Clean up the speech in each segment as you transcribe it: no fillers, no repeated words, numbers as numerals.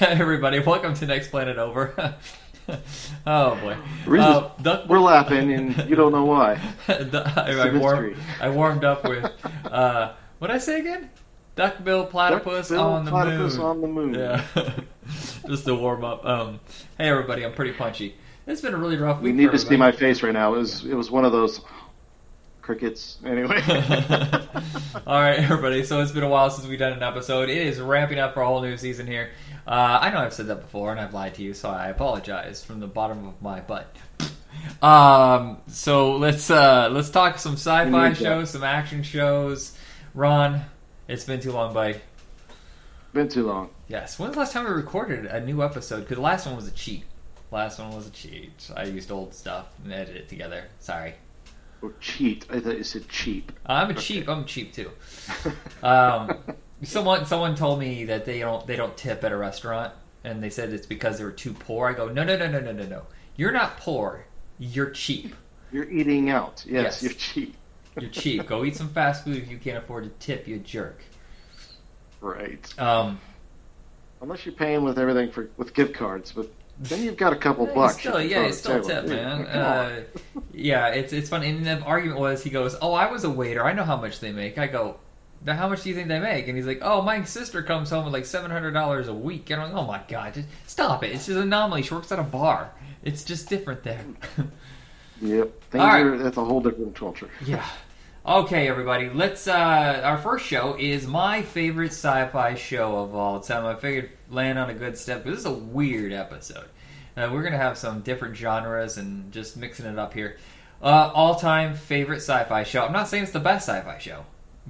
Hi, everybody. Welcome to Next Planet Over. Oh, boy. We're laughing, and you don't know why. I warmed up with... what did I say again? Duckbill platypus, on the moon. Yeah. Just to warm up. Hey, everybody. I'm pretty punchy. It's been a really rough week. You need to see my face right now. It was one of those... crickets. Anyway. All right, everybody. So it's been a while since we've done an episode. It is ramping up for a whole new season here. I know I've said that before and I've lied to you, so I apologize from the bottom of my butt. So let's talk some sci-fi shows, some action shows. Ron, it's been too long, buddy. Been too long. Yes. When's the last time we recorded a new episode? Because the last one was a cheat. I used old stuff and edited it together. Sorry. Or cheat. I thought you said cheap. I'm cheap. I'm cheap too. Someone told me that they don't tip at a restaurant, and they said it's because they were too poor. I go, no. You're not poor. You're cheap. You're eating out. Yes. You're cheap. You're cheap. Go eat some fast food if you can't afford to tip. You jerk. Right. Unless you're paying with everything with gift cards, but. Then you've got a couple bucks. It's still tip, man. It's fun. And the argument was, he goes, "Oh, I was a waiter. I know how much they make." I go, "How much do you think they make?" And he's like, "Oh, my sister comes home with like $700 a week." And I'm like, "Oh my god, just stop it! It's just an anomaly. She works at a bar. It's just different there." Yep, that's a whole different culture. Yeah. Okay, everybody, let's, our first show is my favorite sci-fi show of all time. I figured land on a good step, but this is a weird episode. We're going to have some different genres and just mixing it up here. All-time favorite sci-fi show. I'm not saying it's the best sci-fi show,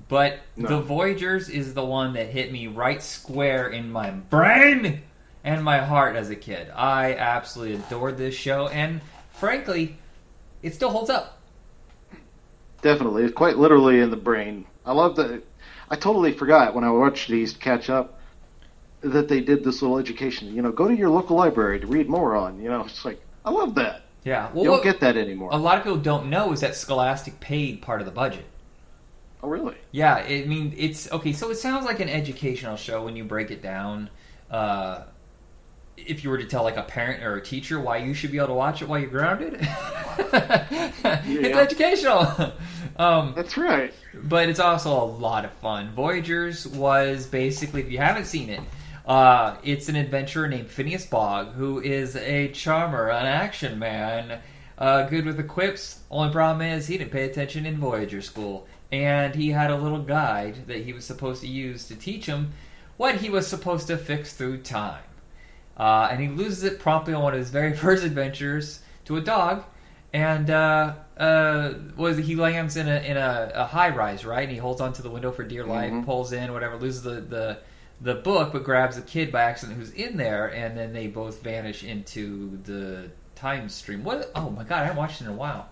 but no. The Voyagers is the one that hit me right square in my brain and my heart as a kid. I absolutely adored this show, and frankly, it still holds up. Definitely. It's quite literally in the brain. I love that. I totally forgot when I watched these to catch up that they did this little education. You know, go to your local library to read more on. You know, it's like, I love that. Yeah. Well, you don't get that anymore. A lot of people don't know is that Scholastic paid part of the budget. Oh, really? Yeah. I mean, it's... Okay, so it sounds like an educational show when you break it down. If you were to tell like a parent or a teacher why you should be able to watch it while you're grounded, it's educational. That's right. But it's also a lot of fun. Voyagers was basically, if you haven't seen it, it's an adventurer named Phineas Bogg, who is a charmer, an action man, good with the quips. Only problem is he didn't pay attention in Voyager school. And he had a little guide that he was supposed to use to teach him what he was supposed to fix through time. And he loses it promptly on one of his very first adventures to a dog, and he lands in a high-rise, right? And he holds onto the window for dear life, pulls in, whatever, loses the book, but grabs a kid by accident who's in there, and then they both vanish into the time stream. What? Oh my god, I haven't watched it in a while.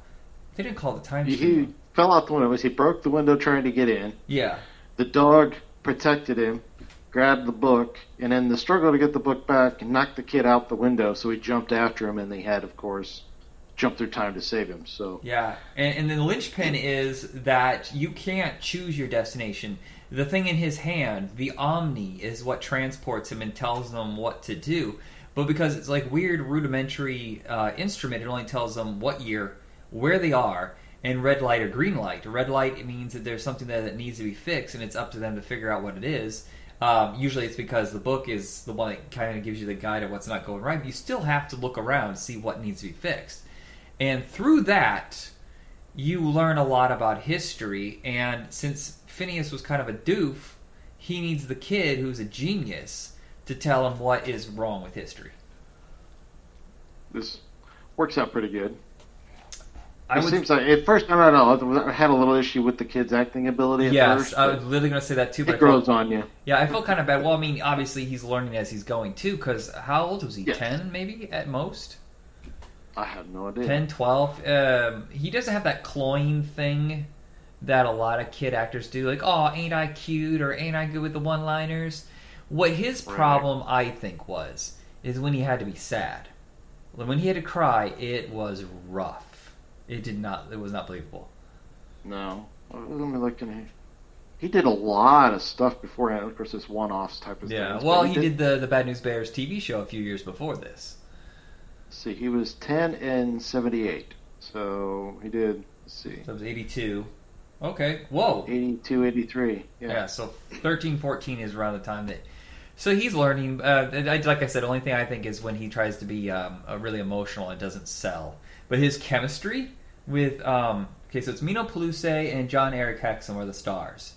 They didn't call it the time stream. He fell out the window. He broke the window trying to get in. Yeah. The dog protected him. Grabbed the book, and in the struggle to get the book back, knocked the kid out the window, so he jumped after him, and they had, of course, jumped through time to save him. So yeah, and the linchpin is that you can't choose your destination. The thing in his hand, the Omni, is what transports him and tells them what to do, but because it's like weird rudimentary instrument, it only tells them what year, where they are, and red light or green light. Red light means that there's something there that needs to be fixed, and it's up to them to figure out what it is. Usually it's because the book is the one that kind of gives you the guide of what's not going right, but you still have to look around to see what needs to be fixed. And through that, you learn a lot about history, and since Phineas was kind of a doof, he needs the kid who's a genius to tell him what is wrong with history. This works out pretty good. It seems like at first, I don't know. I had a little issue with the kid's acting ability at first. Yes, I was literally going to say that too. But it grows on you. Yeah, I felt kind of bad. Well, I mean, obviously he's learning as he's going too, because how old was he? 10 maybe at most? I have no idea. 10, 12. He doesn't have that cloying thing that a lot of kid actors do. Like, oh, ain't I cute or ain't I good with the one-liners? What his problem, I think, was is when he had to be sad. When he had to cry, it was rough. It was not believable. No. Let me look in here. He did a lot of stuff beforehand. Of course, this one-offs type of thing. Yeah, well, he did the Bad News Bears TV show a few years before this. Let's see, he was 10 in 78. So he did, let's see. So it was 82. Okay, whoa. 82, 83. Yeah, so 13, 14 is around the time that... So he's learning. Like I said, the only thing I think is when he tries to be really emotional, it doesn't sell. But his chemistry with... okay, so it's Meeno Peluce and John Eric Hexum are the stars.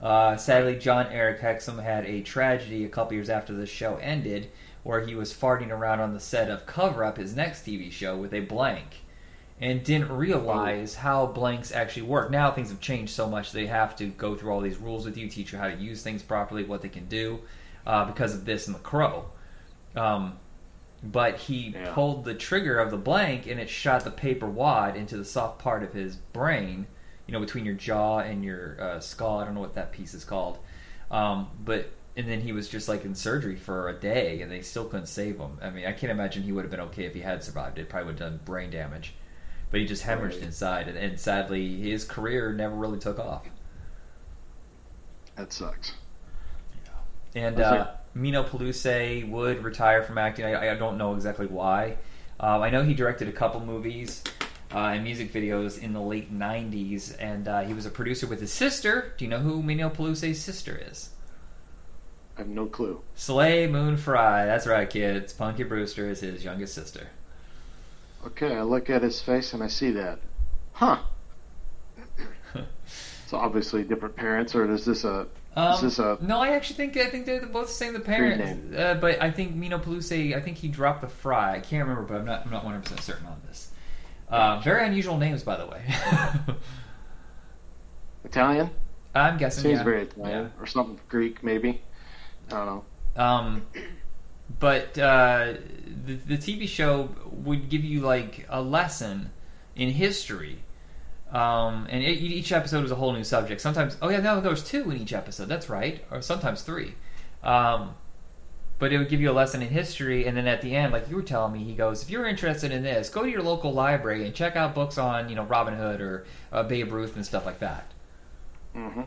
Sadly, John Eric Hexum had a tragedy a couple years after the show ended where he was farting around on the set of Cover Up, his next TV show, with a blank and didn't realize how blanks actually work. Now things have changed so much they have to go through all these rules with you, teach you how to use things properly, what they can do because of this and The Crow. But he pulled the trigger of the blank and it shot the paper wad into the soft part of his brain. You know, between your jaw and your skull. I don't know what that piece is called. And then he was just like in surgery for a day, and they still couldn't save him. I mean, I can't imagine he would have been okay if he had survived. It probably would have done brain damage. But he just hemorrhaged inside, and sadly, his career never really took off. That sucks. Yeah. And Meeno Peluce would retire from acting. I don't know exactly why. I know he directed a couple movies. And music videos in the late 90s, and he was a producer with his sister. Do you know who Meeno Peluce's sister is? I have no clue. Slay Moon Fry. That's right, kids. Punky Brewster is his youngest sister. Okay, I look at his face and I see that. Huh. So obviously different parents, or is this a... No, I think they're both the same, the parents. But I think Meeno Peluce, I think he dropped the Fry. I can't remember, but I'm not 100% certain on this. Very unusual names, by the way. Italian? I'm guessing, seems very Italian. Yeah. Or something Greek, maybe. I don't know. The TV show would give you, like, a lesson in history. And each episode was a whole new subject. Sometimes... Oh, yeah, no, there was two in each episode. That's right. Or sometimes three. But it would give you a lesson in history, and then at the end, like you were telling me, he goes, if you're interested in this, go to your local library and check out books on, Robin Hood or Babe Ruth and stuff like that. Mm-hmm.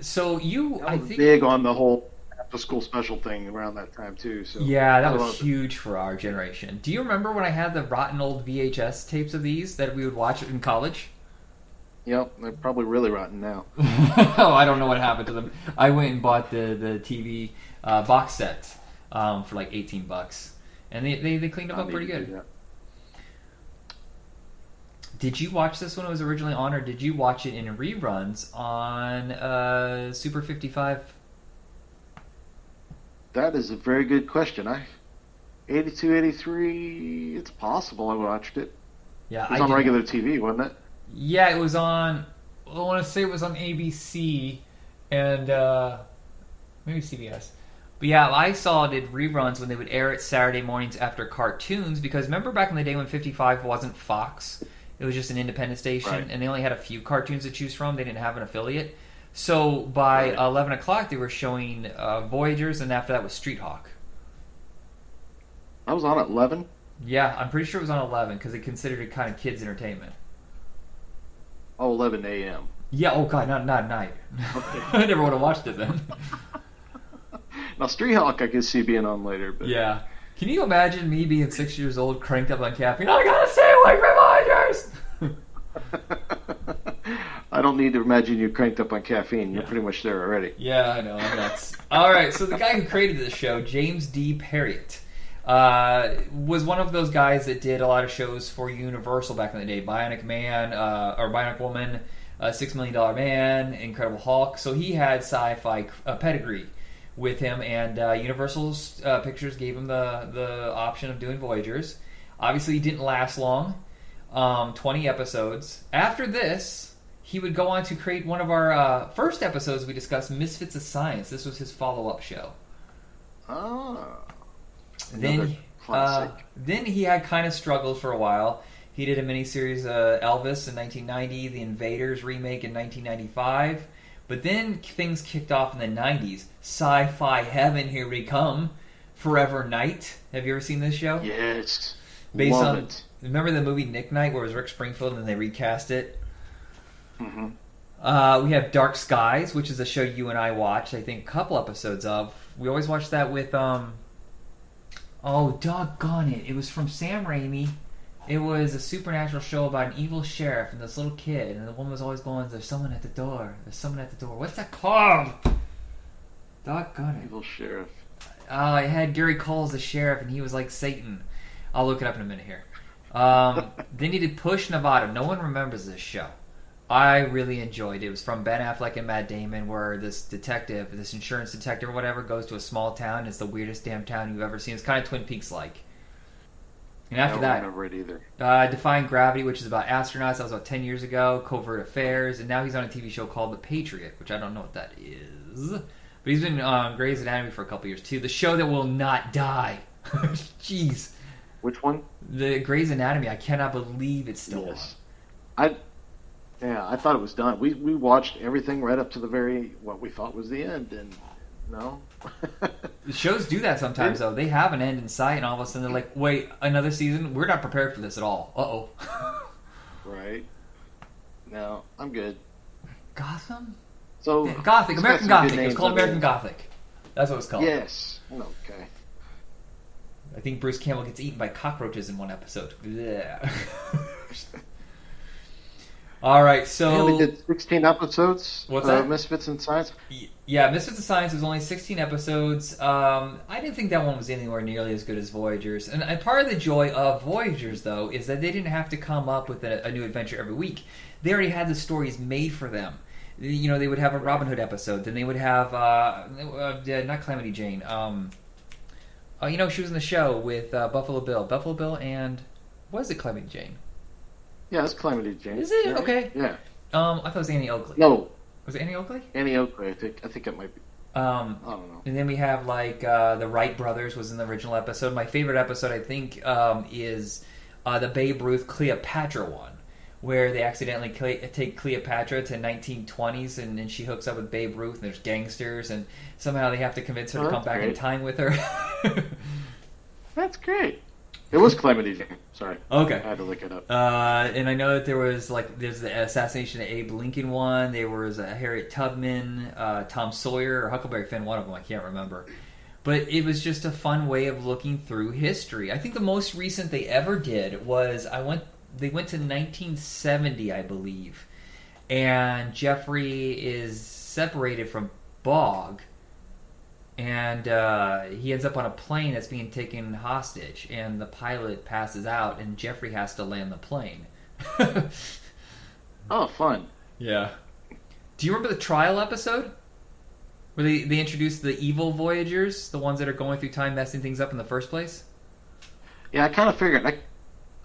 So I think... big on the whole after-school special thing around that time, too. So yeah, that was huge for our generation. Do you remember when I had the rotten old VHS tapes of these that we would watch in college? Yep, they're probably really rotten now. Oh, I don't know what happened to them. I went and bought the TV box set for like $18, and they cleaned them up pretty good. Did you watch this when it was originally on, or did you watch it in reruns on Super 55? That is a very good question. 82, 83, it's possible I watched it. Yeah, it was on regular TV, wasn't it? Yeah, it was on... I want to say it was on ABC and maybe CBS. But yeah, I saw it in reruns when they would air it Saturday mornings after cartoons, because remember back in the day when 55 wasn't Fox? It was just an independent station, right, and they only had a few cartoons to choose from. They didn't have an affiliate. So by 11 o'clock, they were showing Voyagers, and after that was Street Hawk. I was on at 11? Yeah, I'm pretty sure it was on 11, because they considered it kind of kids' entertainment. Oh, 11 a.m. Yeah, oh god, not at night. Okay. I never would have watched it then. Now, Street Hawk I could see being on later. But yeah. Can you imagine me being 6 years old, cranked up on caffeine? I gotta stay awake from Voyagers! I don't need to imagine you cranked up on caffeine. You're pretty much there already. Yeah, I know, I'm nuts. Alright, so the guy who created this show, James D. Perriott, was one of those guys that did a lot of shows for Universal back in the day. Bionic Man, or Bionic Woman, $6 Million Man, Incredible Hulk. So he had sci-fi pedigree with him, and Universal Pictures gave him the option of doing Voyagers. Obviously, he didn't last long, 20 episodes. After this, he would go on to create one of our first episodes we discussed, Misfits of Science. This was his follow-up show. Oh... Then he had kind of struggled for a while. He did a miniseries, Elvis in 1990, The Invaders remake in 1995. But then things kicked off in the 90s. Sci-fi heaven, here we come. Forever Knight. Have you ever seen this show? Yes. Remember the movie Nick Knight, where it was Rick Springfield and they recast it? Mm-hmm. We have Dark Skies, which is a show you and I watched, I think, a couple episodes of. We always watched that with, oh, doggone it. It was from Sam Raimi. It was a supernatural show about an evil sheriff and this little kid, and the woman was always going, "There's someone at the door. There's someone at the door." What's that called? Doggone it. Evil Sheriff. I had Gary Cole as the sheriff, and he was like Satan. I'll look it up in a minute here. Then he did Push Nevada. No one remembers this show. I really enjoyed it. It was from Ben Affleck and Matt Damon, where this detective, this insurance detective or whatever, goes to a small town. It's the weirdest damn town you've ever seen. It's kind of Twin Peaks-like. And after that, I don't remember it either. Defying Gravity, which is about astronauts. That was about 10 years ago. Covert Affairs. And now he's on a TV show called The Patriot, which I don't know what that is. But he's been on Grey's Anatomy for a couple years, too. The show that will not die. Jeez. Which one? The Grey's Anatomy. I cannot believe it's still on. Yeah, I thought it was done. We watched everything right up to the very, what we thought was the end, and no. Shows do that sometimes, though. They have an end in sight, and all of a sudden they're like, wait, another season? We're not prepared for this at all. Uh-oh. Right. No, I'm good. Gotham? So yeah, Gothic. American Gothic. It was called American Gothic. That's what it was called. Yes. Okay. I think Bruce Campbell gets eaten by cockroaches in one episode. Yeah. All right, so... Yeah, we did 16 episodes. What's that? Misfits of Science. Yeah, Misfits of Science was only 16 episodes. I didn't think that one was anywhere nearly as good as Voyagers. And part of the joy of Voyagers, though, is that they didn't have to come up with a new adventure every week. They already had the stories made for them. You know, they would have a Robin Hood episode. Then they would have... not Calamity Jane. You know, she was in the show with Buffalo Bill. Buffalo Bill and... What is it, Calamity Jane? Yeah, it's Calamity Jane. Is it? Right? Okay. Yeah. I thought it was Annie Oakley. No. Was it Annie Oakley? Annie Oakley, I think it might be. I don't know. And then we have, like, the Wright brothers was in the original episode. My favorite episode, I think, is the Babe Ruth Cleopatra one, where they accidentally take Cleopatra to 1920s, and then she hooks up with Babe Ruth, and there's gangsters, and somehow they have to convince her to come back in time with her. That's great. It was Calamity Jane. Sorry. Okay. I had to look it up. And I know that there was, like, there's the assassination of Abe Lincoln one. There was a Harriet Tubman, Tom Sawyer, or Huckleberry Finn, one of them. I can't remember. But it was just a fun way of looking through history. I think the most recent they ever did was they went to 1970, I believe. And Jeffrey is separated from Bogg. And he ends up on a plane that's being taken hostage, and the pilot passes out, and Jeffrey has to land the plane. Oh, fun. Yeah. Do you remember the trial episode? Where they introduced the evil Voyagers, the ones that are going through time messing things up in the first place? Yeah, I kind of figured.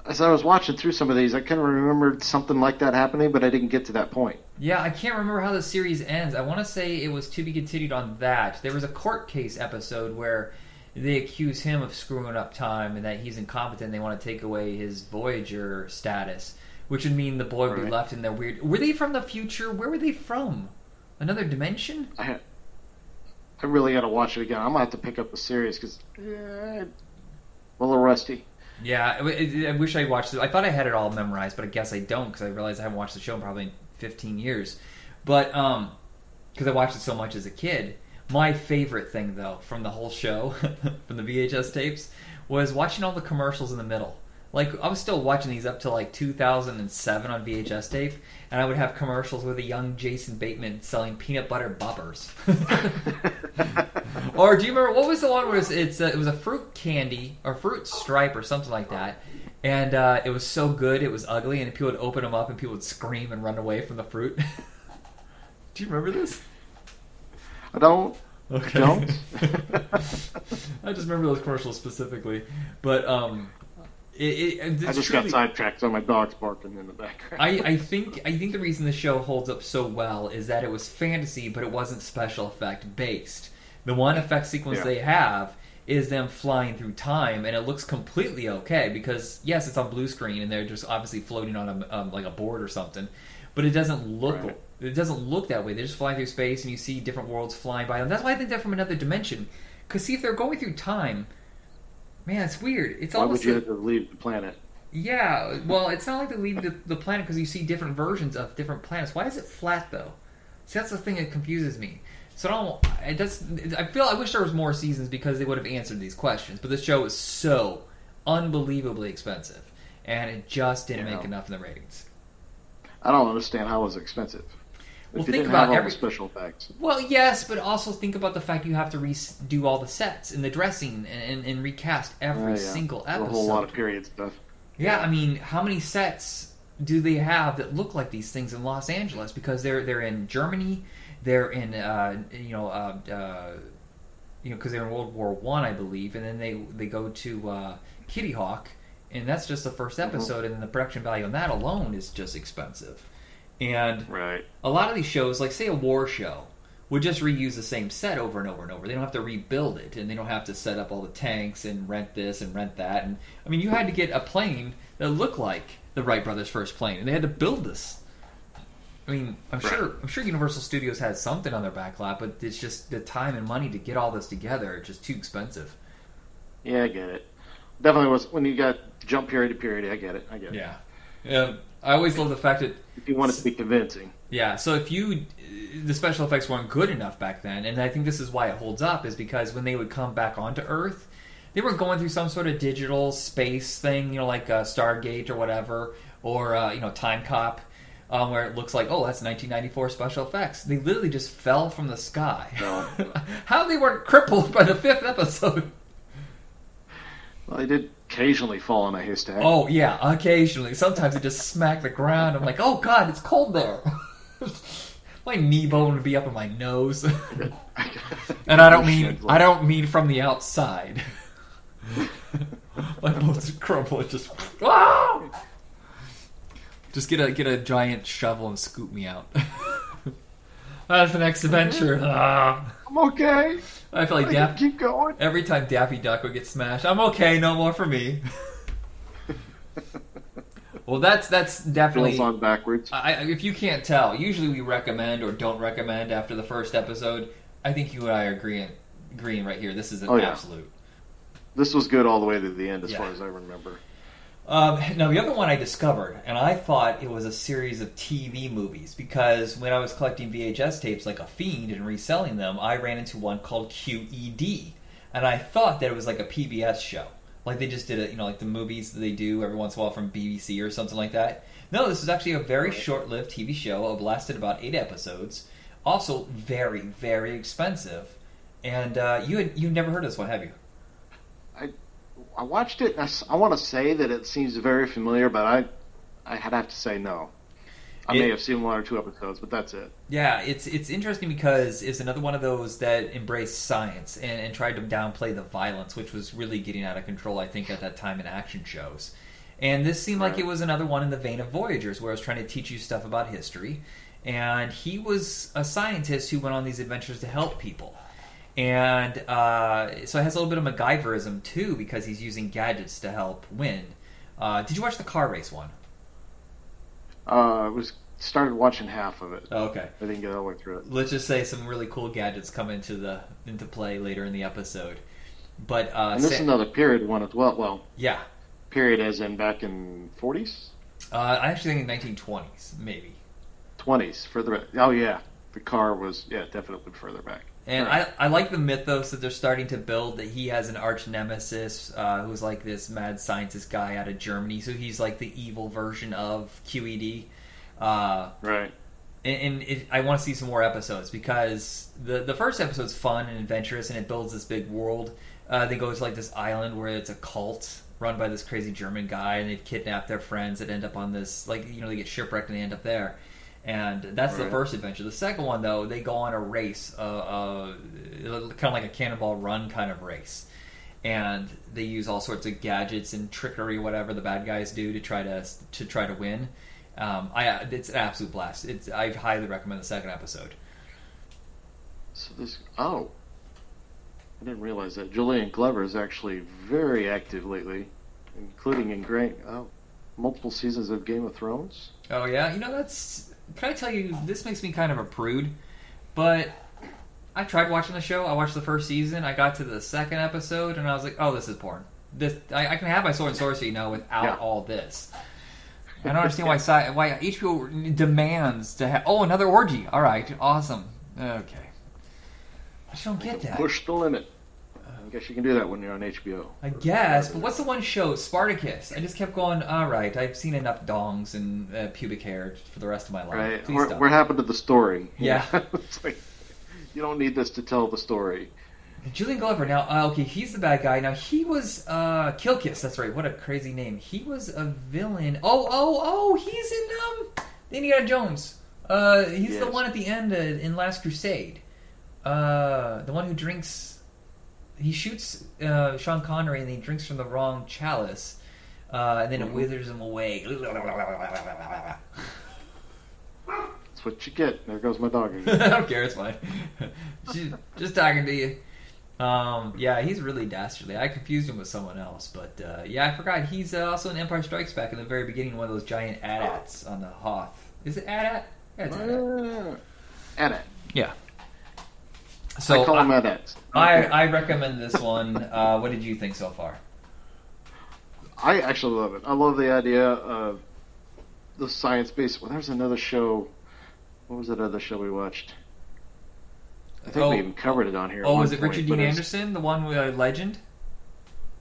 As I was watching through some of these, I kind of remembered something like that happening, but I didn't get to that point. Yeah, I can't remember how the series ends. I want to say it was to be continued on that. There was a court case episode where they accuse him of screwing up time and that he's incompetent and they want to take away his Voyager status, which would mean the boy would be left in their weird... Were they from the future? Where were they from? Another dimension? I really got to watch it again. I'm going to have to pick up the series because I'm a little rusty. Yeah, I wish I watched it. I thought I had it all memorized, but I guess I don't because I realized I haven't watched the show in probably 15 years. But because I watched it so much as a kid. My favorite thing, though, from the whole show, from the VHS tapes, was watching all the commercials in the middle. Like, I was still watching these up to, like, 2007 on VHS tape, and I would have commercials with a young Jason Bateman selling peanut butter boppers. Or do you remember, what was the one where it was a fruit candy, or fruit stripe, or something like that, and it was so good, it was ugly, and people would open them up, and people would scream and run away from the fruit. Do you remember this? I don't. Okay. I don't. I just remember those commercials specifically, but... I just got sidetracked, so my dog's barking in the background. I think the reason the show holds up so well is that it was fantasy, but it wasn't special effect based. The one effect sequence they have is them flying through time, and it looks completely okay because yes, it's on blue screen, and they're just obviously floating on a like a board or something, but it doesn't look that way. They're just flying through space, and you see different worlds flying by them. That's why I think they're from another dimension. Because see, if they're going through time. Man, it's weird. Why would you have to leave the planet? Yeah, well, it's not like they leave the planet because you see different versions of different planets. Why is it flat, though? See, that's the thing that confuses me. So I wish there was more seasons because they would have answered these questions. But this show is so unbelievably expensive, and it just didn't make enough in the ratings. I don't understand how it was expensive. Well, think about every special effects. Well, yes, but also think about the fact you have to redo all the sets and the dressing and recast every single episode. A whole lot of period stuff. Yeah, I mean, how many sets do they have that look like these things in Los Angeles? Because they're in Germany, they're in because they're in World War I, I believe, and then they go to Kitty Hawk, and that's just the first episode, and the production value on that alone is just expensive. And a lot of these shows, like, say, a war show, would just reuse the same set over and over and over. They don't have to rebuild it, and they don't have to set up all the tanks and rent this and rent that. And I mean, you had to get a plane that looked like the Wright brothers' first plane, and they had to build this. I mean, I'm sure Universal Studios had something on their backlot, but it's just the time and money to get all this together is just too expensive. Yeah, I get it. Definitely was when you got jump period to period. I get it. Yeah. I always love the fact that... If you want it to be convincing. Yeah, so if you... The special effects weren't good enough back then, and I think this is why it holds up, is because when they would come back onto Earth, they were going through some sort of digital space thing, you know, like Stargate or whatever, or, Time Cop, where it looks like, oh, that's 1994 special effects. They literally just fell from the sky. No. How they weren't crippled by the fifth episode? Well, they did... occasionally fall on a haystack. Oh, yeah, occasionally. Sometimes it just smacked the ground. I'm like, oh, God, it's cold there. My knee bone would be up in my nose. And I don't mean from the outside. My bones would crumble. It just... Ah! Just get a giant shovel and scoop me out. That's the next adventure. I'm okay. I feel like Daffy. Keep going. Every time Daffy Duck would get smashed, I'm okay. No more for me. Well, that's definitely feels on backwards. If you can't tell, usually we recommend or don't recommend after the first episode. I think you and I are agreeing right here. This is an absolute. This was good all the way to the end, as far as I remember. Now, the other one I discovered, and I thought it was a series of TV movies, because when I was collecting VHS tapes like a fiend and reselling them, I ran into one called QED, and I thought that it was like a PBS show. Like they just did it, like the movies that they do every once in a while from BBC or something like that. No, this was actually a very short-lived TV show. It lasted about 8 episodes. Also, very, very expensive. And you've never heard of this one, have you? I watched it, and I want to say that it seems very familiar, but I have to say no. I may have seen one or two episodes, but that's it. Yeah, it's interesting because it's another one of those that embraced science and tried to downplay the violence, which was really getting out of control, I think, at that time in action shows. And this seemed like it was another one in the vein of Voyagers, where I was trying to teach you stuff about history. And he was a scientist who went on these adventures to help people. And so it has a little bit of MacGyverism, too, because he's using gadgets to help win. Did you watch the car race one? I started watching half of it. Oh, okay. I didn't get all the way through it. Let's just say some really cool gadgets come into play later in the episode. But and this is another period one as well. Well, yeah. Period as in back in 40s? I actually think in 1920s, maybe. 20s, further back. Oh, yeah. The car was, definitely further back. And I like the mythos that they're starting to build, that he has an arch nemesis who's like this mad scientist guy out of Germany. So he's like the evil version of QED. Right. And I want to see some more episodes because the first episode's fun and adventurous, and it builds this big world. They go to like this island where it's a cult run by this crazy German guy, and they've kidnapped their friends that end up on this, they get shipwrecked and they end up there. And that's the first adventure. The second one, though, they go on a race, kind of like a cannonball run kind of race. And they use all sorts of gadgets and trickery, whatever the bad guys do, to try to win. It's an absolute blast. I highly recommend the second episode. So I didn't realize that. Julian Glover is actually very active lately, including in multiple seasons of Game of Thrones. Oh, yeah? Can I tell you, this makes me kind of a prude, but I tried watching the show. I watched the first season. I got to the second episode, and I was like, oh, this is porn. this. I can have my sword and sorcery now without all this. I don't understand why HBO demands to have... Oh, another orgy. All right, awesome. Okay. I just don't get that. Push the limit. I guess you can do that when you're on HBO. I guess, but what's the one show? Spartacus. I just kept going, all right, I've seen enough dongs and pubic hair for the rest of my life. Right. Please stop. What happened to the story? Yeah. It's like, you don't need this to tell the story. Julian Glover, now, okay, he's the bad guy. Now, he was Kilkiss, that's right, what a crazy name. He was a villain. Oh, he's in Indiana Jones. He's the one at the end in Last Crusade. The one who drinks... He shoots Sean Connery and he drinks from the wrong chalice. And then it withers him away. That's what you get. There goes my dog again. I don't care, it's fine. Just talking to you. Yeah, he's really dastardly. I confused him with someone else, but I forgot. He's also in Empire Strikes Back in the very beginning, one of those giant AT-ATs on the Hoth. Is it AT-AT? Yeah, it's AT-AT. AT-AT. Yeah. So I call them AT-ATs. I recommend this one. What did you think so far? I actually love it. I love the idea of the science-based... Well, there's another show. What was that other show we watched? I think we even covered it on here. Oh, was it Richard Dean Anderson, the one with Legend?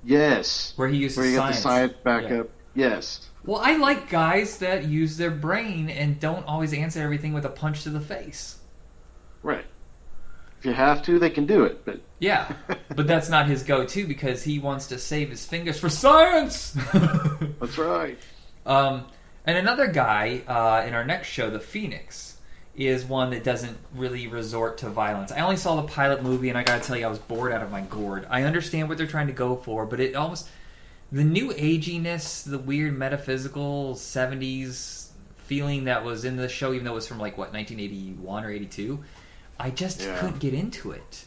Yes. Where he uses science. Where you get the science back up. Yes. Well, I like guys that use their brain and don't always answer everything with a punch to the face. Right. If you have to, they can do it. But yeah, but that's not his go-to because he wants to save his fingers for science. That's right. And another guy in our next show, The Phoenix, is one that doesn't really resort to violence. I only saw the pilot movie, and I gotta tell you, I was bored out of my gourd. I understand what they're trying to go for, but it almost... The new aginess, the weird metaphysical 70s feeling that was in the show, even though it was from, 1981 or 82, I just couldn't get into it.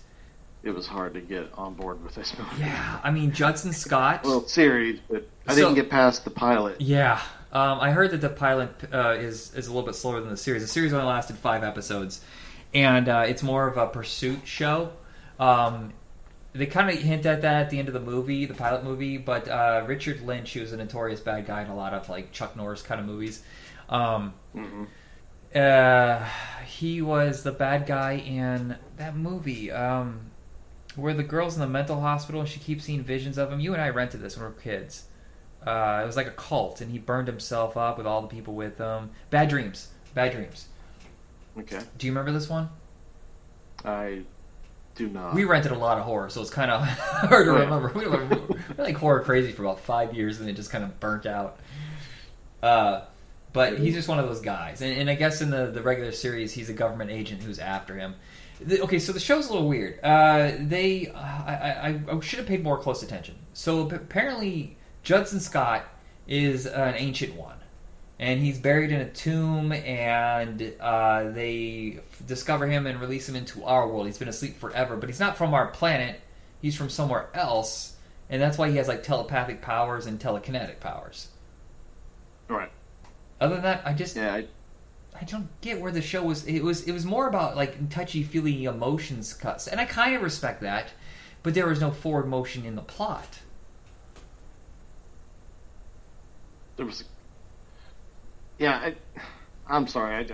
It was hard to get on board with this movie. Yeah, I mean, Judson Scott... Well, series, but I didn't get past the pilot. Yeah. I heard that the pilot is a little bit slower than the series. The series only lasted 5 episodes, and it's more of a pursuit show. They kind of hint at that at the end of the movie, the pilot movie, but Richard Lynch, who's a notorious bad guy in a lot of Chuck Norris kind of movies, he was the bad guy in that movie where the girl's in the mental hospital and she keeps seeing visions of him. You and I rented this when we were kids. It was like a cult, and he burned himself up with all the people with him. Bad Dreams. Okay. Do you remember this one? I do not. We rented a lot of horror, so it's kind of hard to remember. We were horror crazy for about 5 years, and it just kind of burnt out. But he's just one of those guys. And I guess in the regular series, he's a government agent who's after him. Okay, so the show's a little weird. I should have paid more close attention. So apparently... Judson Scott is an ancient one, and he's buried in a tomb, and they discover him and release him into our world. He's been asleep forever, but he's not from our planet. He's from somewhere else, and that's why he has telepathic powers and telekinetic powers. Right. Other than that, I don't get where the show was. It was more about touchy-feely emotions cuts, and I kind of respect that, but there was no forward motion in the plot. I'm sorry.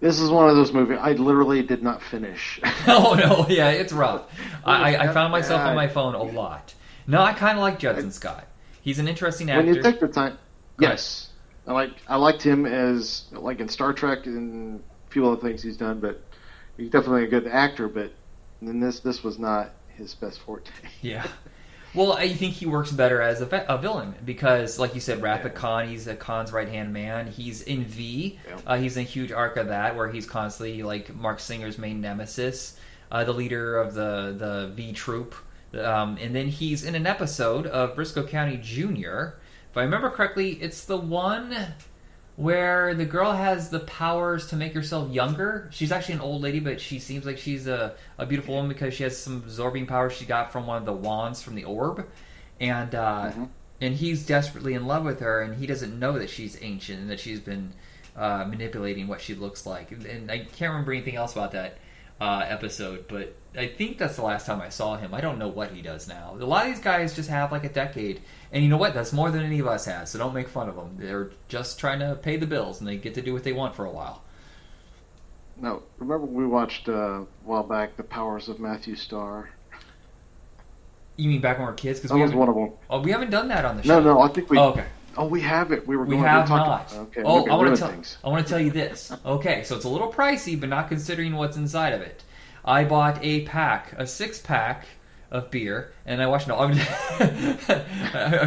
This is one of those movies I literally did not finish. Oh no, yeah, it's rough. I found myself on my phone a lot. No, I kind of like Judson Scott. He's an interesting actor. When you take the time, yes, I liked him as in Star Trek and a few other things he's done, but he's definitely a good actor. But then this was not his best forte. Yeah. Well, I think he works better as a villain because, like you said, Ratha Khan, he's Khan's right-hand man. He's in V. Yeah. He's in a huge arc of that where he's constantly, Mark Singer's main nemesis, the leader of the V Troop. And then he's in an episode of Briscoe County Jr. If I remember correctly, it's the one where the girl has the powers to make herself younger. She's actually an old lady, but she seems like she's a beautiful woman because she has some absorbing power she got from one of the wands from the orb. And and he's desperately in love with her, and he doesn't know that she's ancient and that she's been manipulating what she looks like. And I can't remember anything else about that. episode, but I think that's the last time I saw him. I don't know what he does now. A lot of these guys just have like a decade, and you know what? That's more than any of us has, so don't make fun of them. They're just trying to pay the bills, and they get to do what they want for a while. Now, remember we watched a while back The Powers of Matthew Starr? You mean back when we were kids? That was one of them. Oh, we haven't done that on the show. No, I think we... Oh, okay. Oh, we have it. We have not. Okay, oh, I want to tell you this. Okay, so it's a little pricey, but not considering what's inside of it. I bought a six-pack of beer, and I watched... I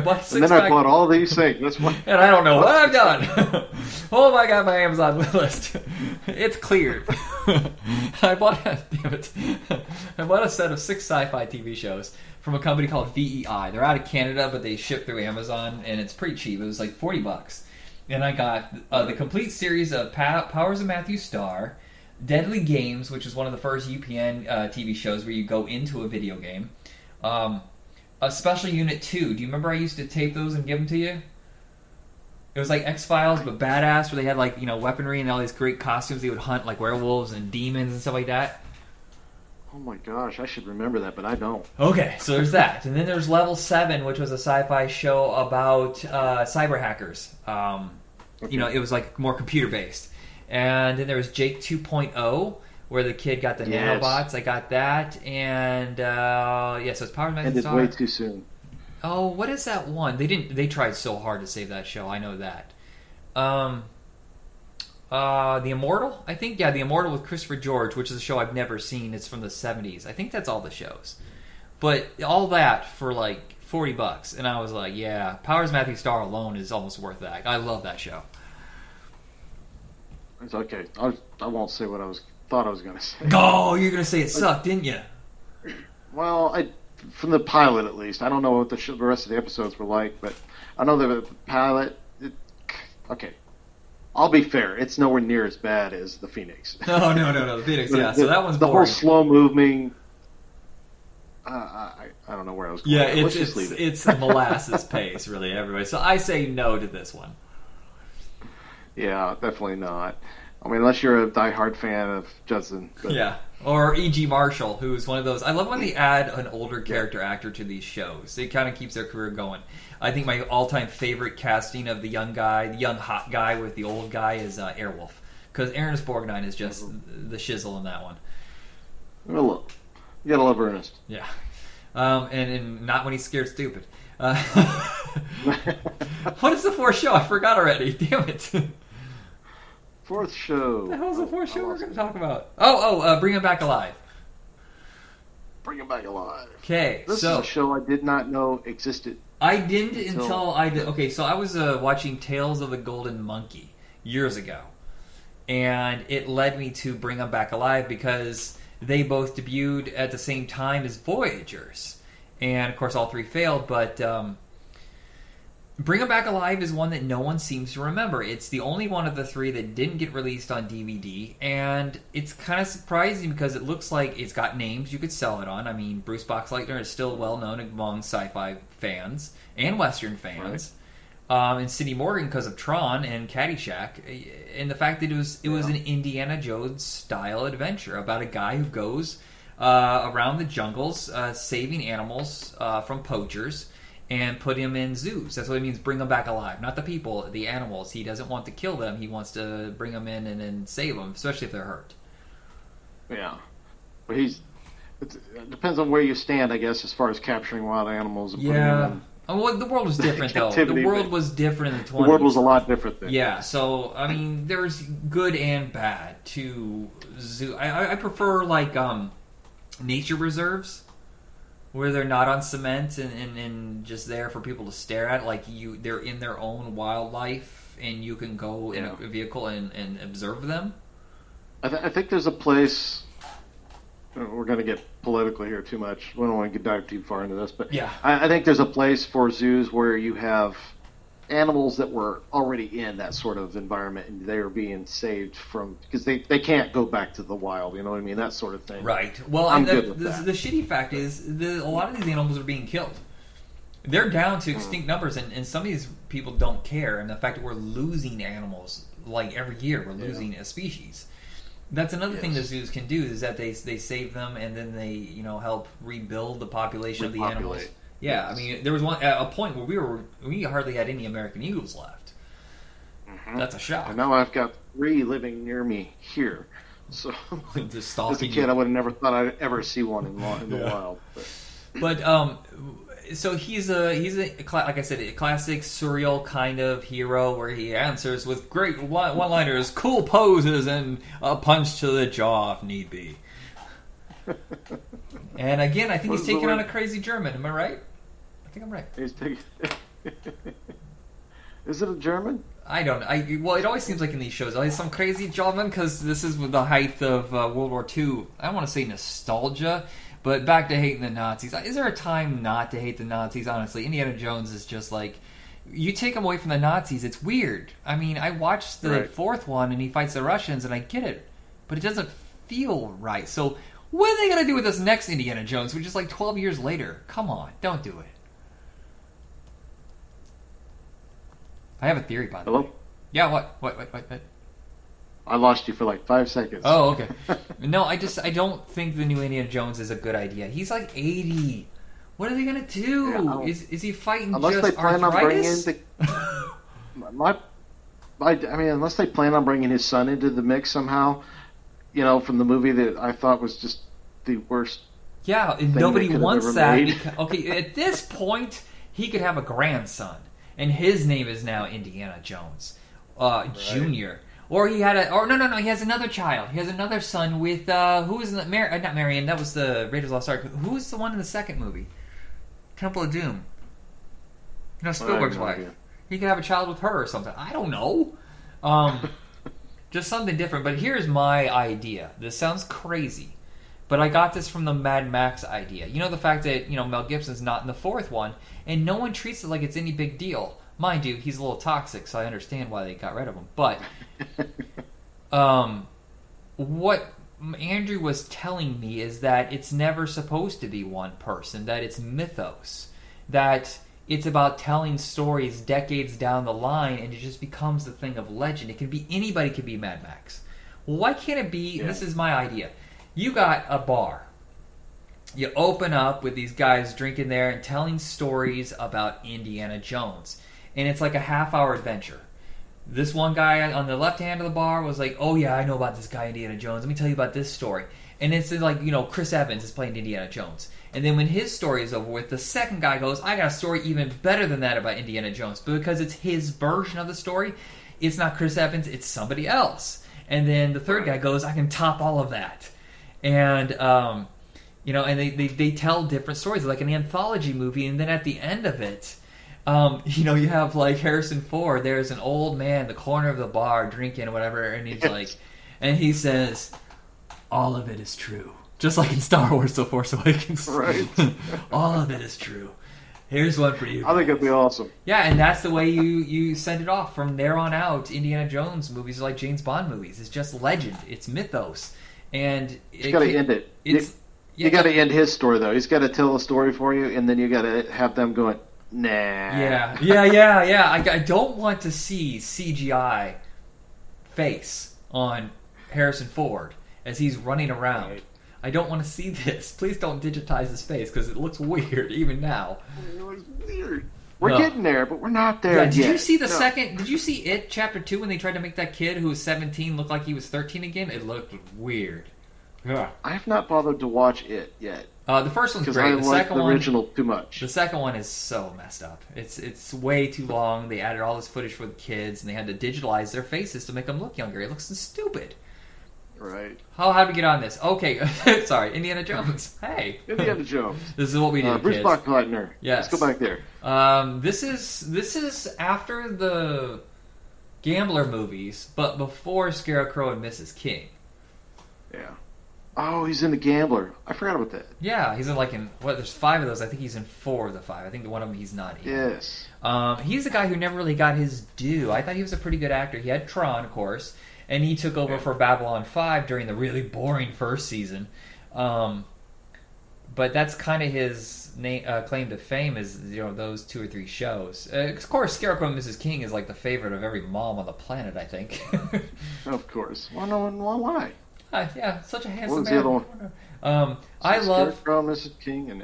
bought a six-pack... And then I bought all these things. That's what... And I don't know what I've done. Oh, my God, my Amazon list. It's cleared. I bought a set of 6 sci-fi TV shows from a company called VEI. They're out of Canada, but they ship through Amazon, and it's pretty cheap. It was like $40. And I got the complete series of Powers of Matthew Starr, Deadly Games, which is one of the first UPN TV shows where you go into a video game. A Special Unit 2. Do you remember I used to tape those and give them to you? It was like X-Files, but badass, where they had like, you know, weaponry and all these great costumes. They would hunt like werewolves and demons and stuff like that. Oh my gosh, I should remember that, but I don't. Okay, so there's that. And then there's Level 7, which was a sci-fi show about cyber hackers. Okay. You know, it was like more computer-based. And then there was Jake 2.0, where the kid got the nanobots. I got that. And, so it's Power Magazine. And it's way too soon. Oh, what is that one? They tried so hard to save that show. I know that. The Immortal, I think. Yeah, The Immortal with Christopher George, which is a show I've never seen. It's from the 70s. I think that's all the shows. But all that for like $40. And I was like, yeah, Powers of Matthew Starr alone is almost worth that. I love that show. It's okay. I won't say what I thought I was going to say. Oh, you're going to say it sucked, didn't you? Well, from the pilot at least. I don't know what the rest of the episodes were like, but I know that the pilot... Okay. I'll be fair. It's nowhere near as bad as The Phoenix. Oh, no. The Phoenix, yeah. So that one's boring. The whole slow-moving... I don't know where I was going. Yeah, it's a molasses pace, really, everybody. So I say no to this one. Yeah, definitely not. I mean, unless you're a diehard fan of Judson. But... Yeah, or E.G. Marshall, who's one of those. I love when they add an older character actor to these shows. It kind of keeps their career going. I think my all-time favorite casting of the young guy, the young hot guy with the old guy, is Airwolf. Because Ernest Borgnine is just the shizzle in that one. Well, look. You gotta love Ernest. Yeah. And not when he's scared stupid. What is the fourth show? I forgot already. Damn it. Fourth show. What the hell is the fourth show we're going to talk about? Bring 'Em Back Alive. Bring 'Em Back Alive. Okay, this is a show I did not know existed. I didn't until I did. Okay, so I was watching Tales of the Golden Monkey years ago, and it led me to Bring 'Em Back Alive because they both debuted at the same time as Voyagers, and of course all three failed, but... Bring 'Em Back Alive is one that no one seems to remember. It's the only one of the three that didn't get released on DVD, and it's kind of surprising because it looks like it's got names you could sell it on. I mean, Bruce Boxleitner is still well-known among sci-fi fans and Western fans, right. And Cindy Morgan because of Tron and Caddyshack, and the fact that it was an Indiana Jones-style adventure about a guy who goes around the jungles saving animals from poachers, and put him in zoos. That's what it means, bring them back alive. Not the people, the animals. He doesn't want to kill them. He wants to bring them in and then save them, especially if they're hurt. Yeah. But it depends on where you stand, I guess, as far as capturing wild animals. And putting them in the world was different, though. The world was different in the 20s. The world was a lot different then. Yeah, so, I mean, there's good and bad to zoo. I prefer, like, nature reserves. Where they're not on cement and just there for people to stare at, they're in their own wildlife, and you can go in a vehicle and observe them. I think there's a place. We're going to get political here too much. We don't want to dive too far into this, but yeah. I think there's a place for zoos where you have animals that were already in that sort of environment, and they are being saved from because they can't go back to the wild. You know what I mean? That sort of thing. Right. Well, the shitty fact is a lot of these animals are being killed. They're down to extinct numbers, and some of these people don't care. And the fact that we're losing animals, like every year, we're losing a species. That's another thing the zoos can do, is that they save them and then they, you know, help rebuild the population of the animals. Yeah, I mean, there was one at a point where we hardly had any American eagles left. Mm-hmm. That's a shock. I know. I've got 3 living near me here. So just as a kid, I would have never thought I'd ever see one in the wild. But so he's a like I said, a classic surreal kind of hero where he answers with great one-liners, cool poses, and a punch to the jaw if need be. And again, I think he's taking on a crazy German. Am I right? I think I'm right. He's taking. Is it a German? I don't know. Well, it always seems like in these shows, always some crazy German, because this is the height of World War II. I don't want to say nostalgia, but back to hating the Nazis. Is there a time not to hate the Nazis? Honestly, Indiana Jones is just like, you take him away from the Nazis, it's weird. I mean, I watched the fourth one, and he fights the Russians, and I get it, but it doesn't feel right. So what are they going to do with this next Indiana Jones, which is like 12 years later? Come on, don't do it. I have a theory, by the way. Hello? Yeah, what? I lost you for like 5 seconds. Oh, okay. No, I don't think the new Indiana Jones is a good idea. He's like 80. What are they going to do? Yeah, is he fighting just arthritis? Unless they plan on bringing his son into the mix somehow, you know, from the movie that I thought was just the worst. Yeah, and nobody wants that. Okay, at this point, he could have a grandson. And his name is now Indiana Jones, Jr. Or he had he has another child. He has another son with, who is not Marion, that was the Raiders of the Lost Ark. Who was the one in the second movie? Temple of Doom. No, Spielberg's wife. Idea. He could have a child with her or something. I don't know. Just something different. But here's my idea. This sounds crazy, but I got this from the Mad Max idea. You know, the fact that, you know, Mel Gibson's not in the fourth one, and no one treats it like it's any big deal. Mind you, he's a little toxic, so I understand why they got rid of him. But what Andrew was telling me is that it's never supposed to be one person, that it's mythos, that it's about telling stories decades down the line, and it just becomes the thing of legend. It can be anybody, could be Mad Max. Well, why can't it be, this is my idea, you got a bar. You open up with these guys drinking there and telling stories about Indiana Jones. And it's like a half-hour adventure. This one guy on the left hand of the bar was like, oh yeah, I know about this guy Indiana Jones. Let me tell you about this story. And it's like, you know, Chris Evans is playing Indiana Jones. And then when his story is over with, the second guy goes, I got a story even better than that about Indiana Jones. But because it's his version of the story, it's not Chris Evans, it's somebody else. And then the third guy goes, I can top all of that. And, you know, and they tell different stories, like an anthology movie. And then at the end of it, you know, you have like Harrison Ford. There's an old man in the corner of the bar drinking or whatever. And he's like, and he says, all of it is true. Just like in Star Wars, The Force Awakens. Right. All of it is true. Here's one for you. I think it'd be awesome. Yeah, and that's the way you send it off. From there on out, Indiana Jones movies are like James Bond movies. It's just legend. It's mythos. And you got to end it. You got to end his story though. He's got to tell a story for you, and then you got to have them going, nah. Yeah. I don't want to see CGI face on Harrison Ford as he's running around. Right. I don't want to see this. Please don't digitize his face because it looks weird even now. It looks weird. We're getting there, but we're not there yet. Did you see the second? Did you see It Chapter 2 when they tried to make that kid who was 17 look like he was 13 again? It looked weird. Yeah. I have not bothered to watch It yet. The first one's great. Because I like the original too much. The second one is so messed up. It's way too long. They added all this footage for the kids, and they had to digitalize their faces to make them look younger. It looks stupid. Right. How do we get on this? Okay, sorry, Indiana Jones. Hey, Indiana Jones. This is what we do. Bruce Bachleitner. Yes. Let's go back there. This is after the Gambler movies, but before Scarecrow and Mrs. King. Yeah. Oh, he's in The Gambler. I forgot about that. Yeah, he's in there's 5 of those. I think he's in 4 of the 5. I think the one of them he's not in. Yes. He's a guy who never really got his due. I thought he was a pretty good actor. He had Tron, of course. And he took over for Babylon 5 during the really boring first season. But that's kind of his claim to fame is, you know, those 2 or 3 shows. Of course, Scarecrow and Mrs. King is like the favorite of every mom on the planet, I think. Of course. Why? Yeah, such a handsome man. The other one? I love Scarecrow and Mrs. King, and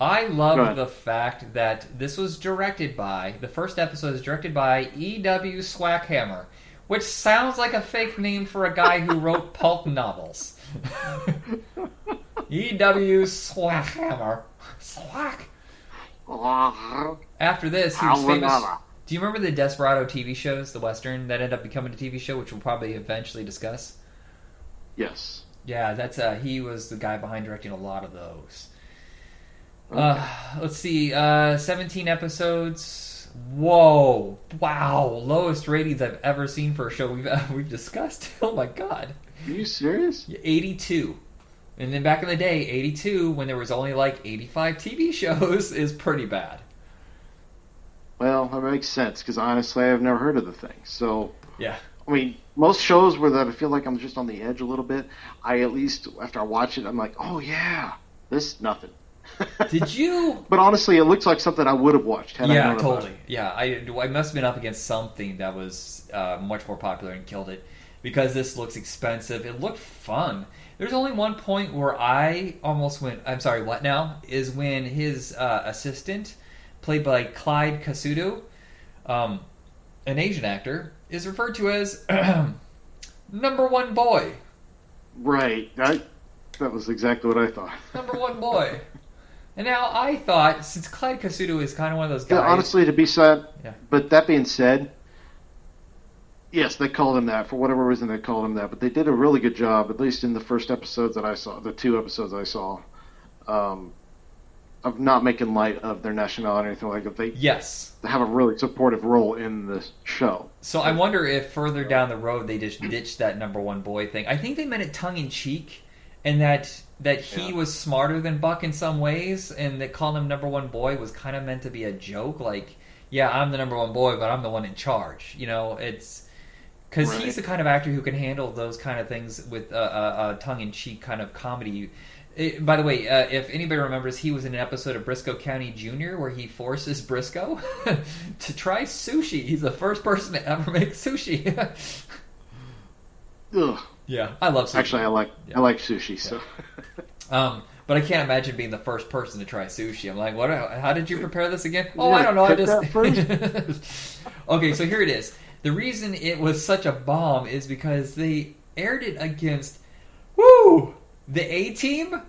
I love the fact that this was directed by, the first episode is directed by E.W. Swackhammer, which sounds like a fake name for a guy who wrote pulp novels. E.W. Swackhammer. Swack. After this, he was famous. Do you remember the Desperado TV shows, the Western, that ended up becoming a TV show, which we'll probably eventually discuss? Yes. Yeah, that's he was the guy behind directing a lot of those. Okay. Let's see, 17 episodes. Whoa, wow, lowest ratings I've ever seen for a show we've discussed. Oh my god. Are you serious? 82. And then back in the day, 82, when there was only like 85 TV shows, is pretty bad. Well, that makes sense, because honestly, I've never heard of the thing. So, yeah. I mean, most shows where that I feel like I'm just on the edge a little bit, I at least, after I watch it, I'm like, oh yeah, this is nothing. Did you? But honestly, it looks like something I would have watched had I known totally. About it. Yeah, I must have been up against something that was much more popular and killed it, because this looks expensive. It looked fun. There's only one point where I almost went, I'm sorry, what now? Is when his assistant, played by Clyde Casuto, an Asian actor, is referred to as number one boy. Right. That was exactly what I thought. Number one boy. And now I thought, since Clyde Casuto is kind of one of those guys... Yeah, honestly, to be sad, but that being said... Yes, they called him that. For whatever reason, they called him that. But they did a really good job, at least in the first episodes that I saw, the two episodes I saw, of not making light of their nationality or anything like that. They have a really supportive role in the show. So I wonder if further down the road they just ditched that number one boy thing. I think they meant it tongue-in-cheek, and that he was smarter than Buck in some ways, and that calling him number one boy was kind of meant to be a joke. Like, yeah, I'm the number one boy, but I'm the one in charge. You know, it's... Because he's the kind of actor who can handle those kind of things with a tongue-in-cheek kind of comedy. By the way, if anybody remembers, he was in an episode of Briscoe County Jr. where he forces Briscoe to try sushi. He's the first person to ever make sushi. Ugh. Yeah, I love sushi. Actually, I like sushi. Yeah. So, but I can't imagine being the first person to try sushi. I'm like, what? How did you prepare this again? Oh, I don't know. I just okay. So here it is. The reason it was such a bomb is because they aired it against, the A-Team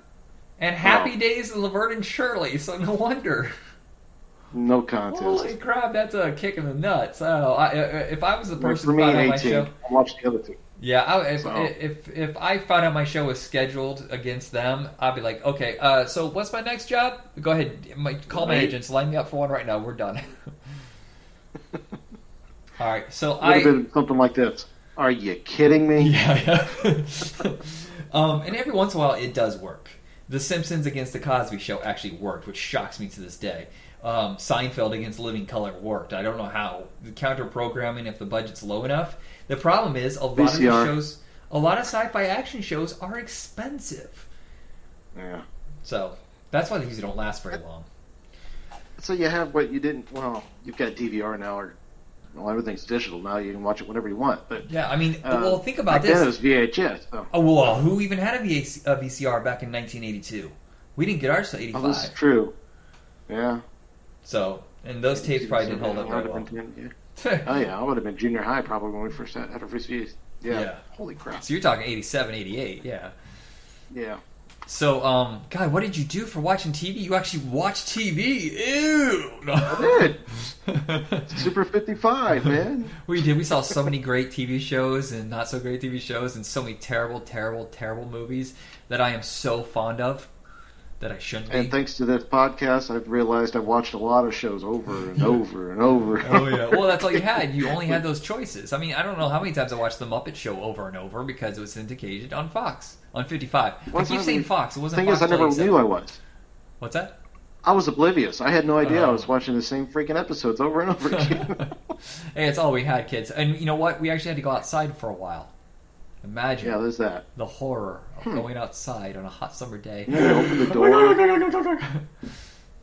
and Happy Days and Laverne and Shirley, so no wonder. No contest. Holy crap, that's a kick in the nuts. I don't know. If I was the person who found out my show... I watched the other two. Yeah, if I found out my show was scheduled against them, I'd be like, okay, so what's my next job? Go ahead, call my agents, line me up for one right now, we're done. All right, so I been something like this. Are you kidding me? Yeah. And every once in a while, it does work. The Simpsons against the Cosby Show actually worked, which shocks me to this day. Seinfeld against Living Color worked. I don't know how the counter programming if the budget's low enough. The problem is a lot of sci-fi action shows are expensive. Yeah. So that's why they usually don't last very long. So you have what you didn't. Well, you've got DVR now or. Well, everything's digital now. You can watch it whenever you want. But yeah, I mean, well, think about this. It was VHS. So. Oh, well, who even had a VCR back in 1982? We didn't get ours till 85. Oh, that's true. Yeah. So, and those tapes probably didn't hold up very well. Oh, yeah. I would have been junior high probably when we first had our first VCR. Yeah. Holy crap. So you're talking 87, 88. Yeah. Yeah. So, God, what did you do for watching TV? You actually watched TV? Ew! I did. Super 55, man. We did. We saw so many great TV shows and not so great TV shows and so many terrible, terrible, terrible movies that I am so fond of that I shouldn't be. And thanks to this podcast, I've realized I've watched a lot of shows over and over and over. Oh, yeah. Well, that's all you had. You only had those choices. I mean, I don't know how many times I watched The Muppet Show over and over because it was syndicated on Fox. On 55. I keep saying Fox. It wasn't Fox. The thing is, I never knew I was. What's that? I was oblivious. I had no idea I was watching the same freaking episodes over and over again. Hey, it's all we had, kids. And you know what? We actually had to go outside for a while. Imagine. Yeah, there's that. The horror of going outside on a hot summer day. You know, open the door.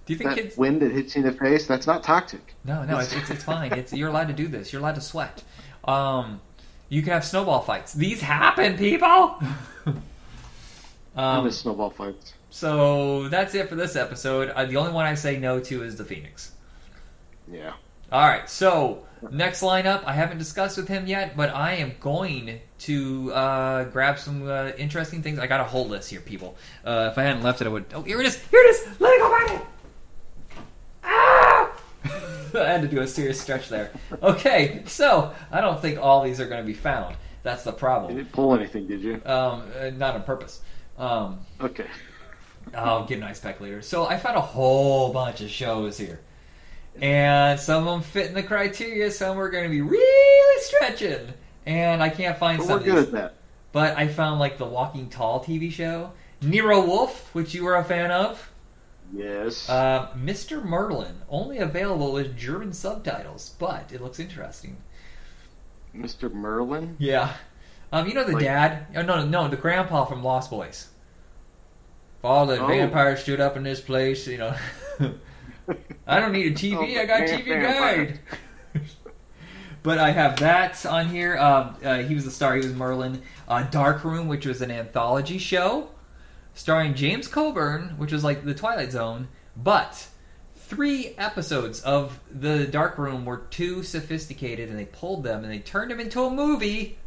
Do you think kids... wind that hits you in the face, that's not toxic. No, it's fine. You're allowed to do this. You're allowed to sweat. You can have snowball fights. These happen, people! I miss snowball fights. So that's it for this episode. The only one I say no to is the Phoenix. Yeah. Alright, so next lineup, I haven't discussed with him yet, but I am going to grab some interesting things. I got a whole list here, people. If I hadn't left it, I would... Oh, here it is! Here it is! Let me go find it! Ah! I had to do a serious stretch there. Okay, so I don't think all these are going to be found. That's the problem. You didn't pull anything, did you? Not on purpose. Okay. I'll get an ice pack later. So I found a whole bunch of shows here. And some of them fit in the criteria, some we're going to be really stretching. And I can't find some of these. But we're good at that. But I found, like, the Walking Tall TV show. Nero Wolf, which you were a fan of. Yes. Mr. Merlin, only available with German subtitles, but it looks interesting. Mr. Merlin? Yeah. You know the dad? Oh, no, the grandpa from Lost Boys. All the vampires stood up in this place, you know... I don't need a TV. I got a TV guide. But I have that on here. He was the star. He was Merlin. Dark Room, which was an anthology show starring James Coburn, which was like The Twilight Zone. But 3 episodes of The Dark Room were too sophisticated, and they pulled them, and they turned them into a movie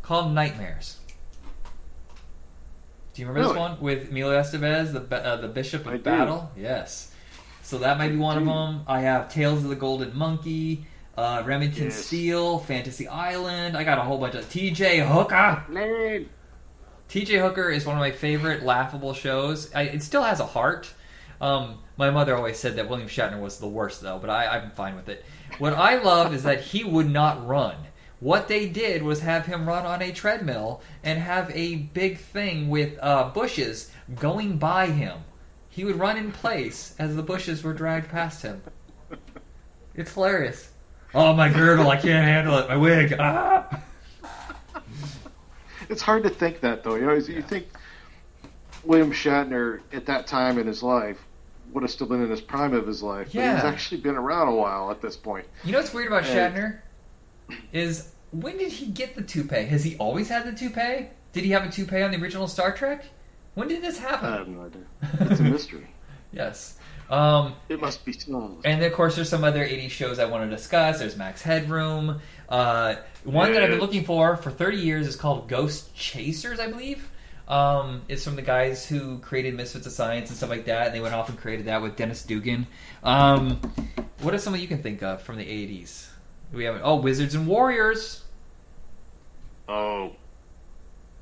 called Nightmares. Do you remember this one? With Emilio Estevez, the Bishop of Battle? Yes. So that might be one of them. I have Tales of the Golden Monkey, Remington Steele, Fantasy Island. I got a whole bunch of... T.J. Hooker! Man! T.J. Hooker is one of my favorite laughable shows. It still has a heart. My mother always said that William Shatner was the worst, though, but I'm fine with it. What I love is that he would not run. What they did was have him run on a treadmill and have a big thing with bushes going by him. He would run in place as the bushes were dragged past him. It's hilarious. Oh, my girdle, I can't handle it. My wig. Ah! It's hard to think that, though. You think William Shatner at that time in his life would have still been in his prime of his life. Yeah. But he's actually been around a while at this point. You know what's weird about Shatner? Is when did he get the toupee? Has he always had the toupee? Did he have a toupee on the original Star Trek? When did this happen? I have no idea. It's a mystery. Yes. It must be known. And of course, there's some other 80s shows I want to discuss. There's Max Headroom. One that I've been looking for 30 years is called Ghost Chasers, I believe. It's from the guys who created Misfits of Science and stuff like that, and they went off and created that with Dennis Dugan. What are some of you can think of from the 80s? We have Wizards and Warriors. Oh.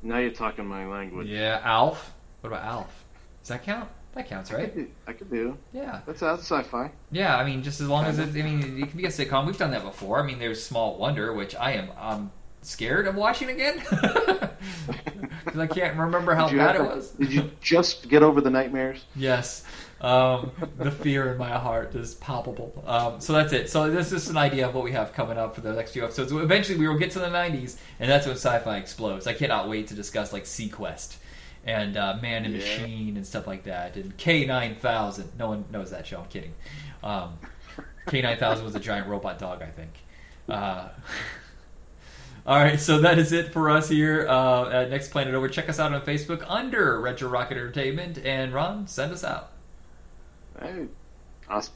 Now you're talking my language. Yeah, Alf. What about Alf? Does that count? That counts, right? I could do. Yeah. That's sci-fi. Yeah, I mean, just as long as it can be a sitcom. We've done that before. I mean, there's Small Wonder, which I'm scared of watching again. Because I can't remember how bad it was. Did you just get over the nightmares? Yes. The fear in my heart is palpable. So that's it. So this is an idea of what we have coming up for the next few episodes. Eventually, we will get to the 90s, and that's when sci-fi explodes. I cannot wait to discuss, like, Sequest and Man and Machine and stuff like that, and K-9000. No one knows that show. I'm kidding. K-9000 was a giant robot dog, I think. All right, so that is it for us here at Next Planet Over. Check us out on Facebook under Retro Rocket Entertainment. And, Ron, send us out. Hey, I've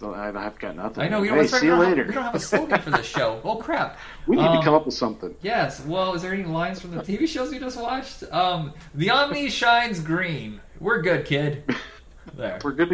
got nothing. I know. See you later. We don't have a slogan for this show. Oh, crap. We need to come up with something. Yes. Well, is there any lines from the TV shows we just watched? The Omni shines green. We're good, kid. There. We're good.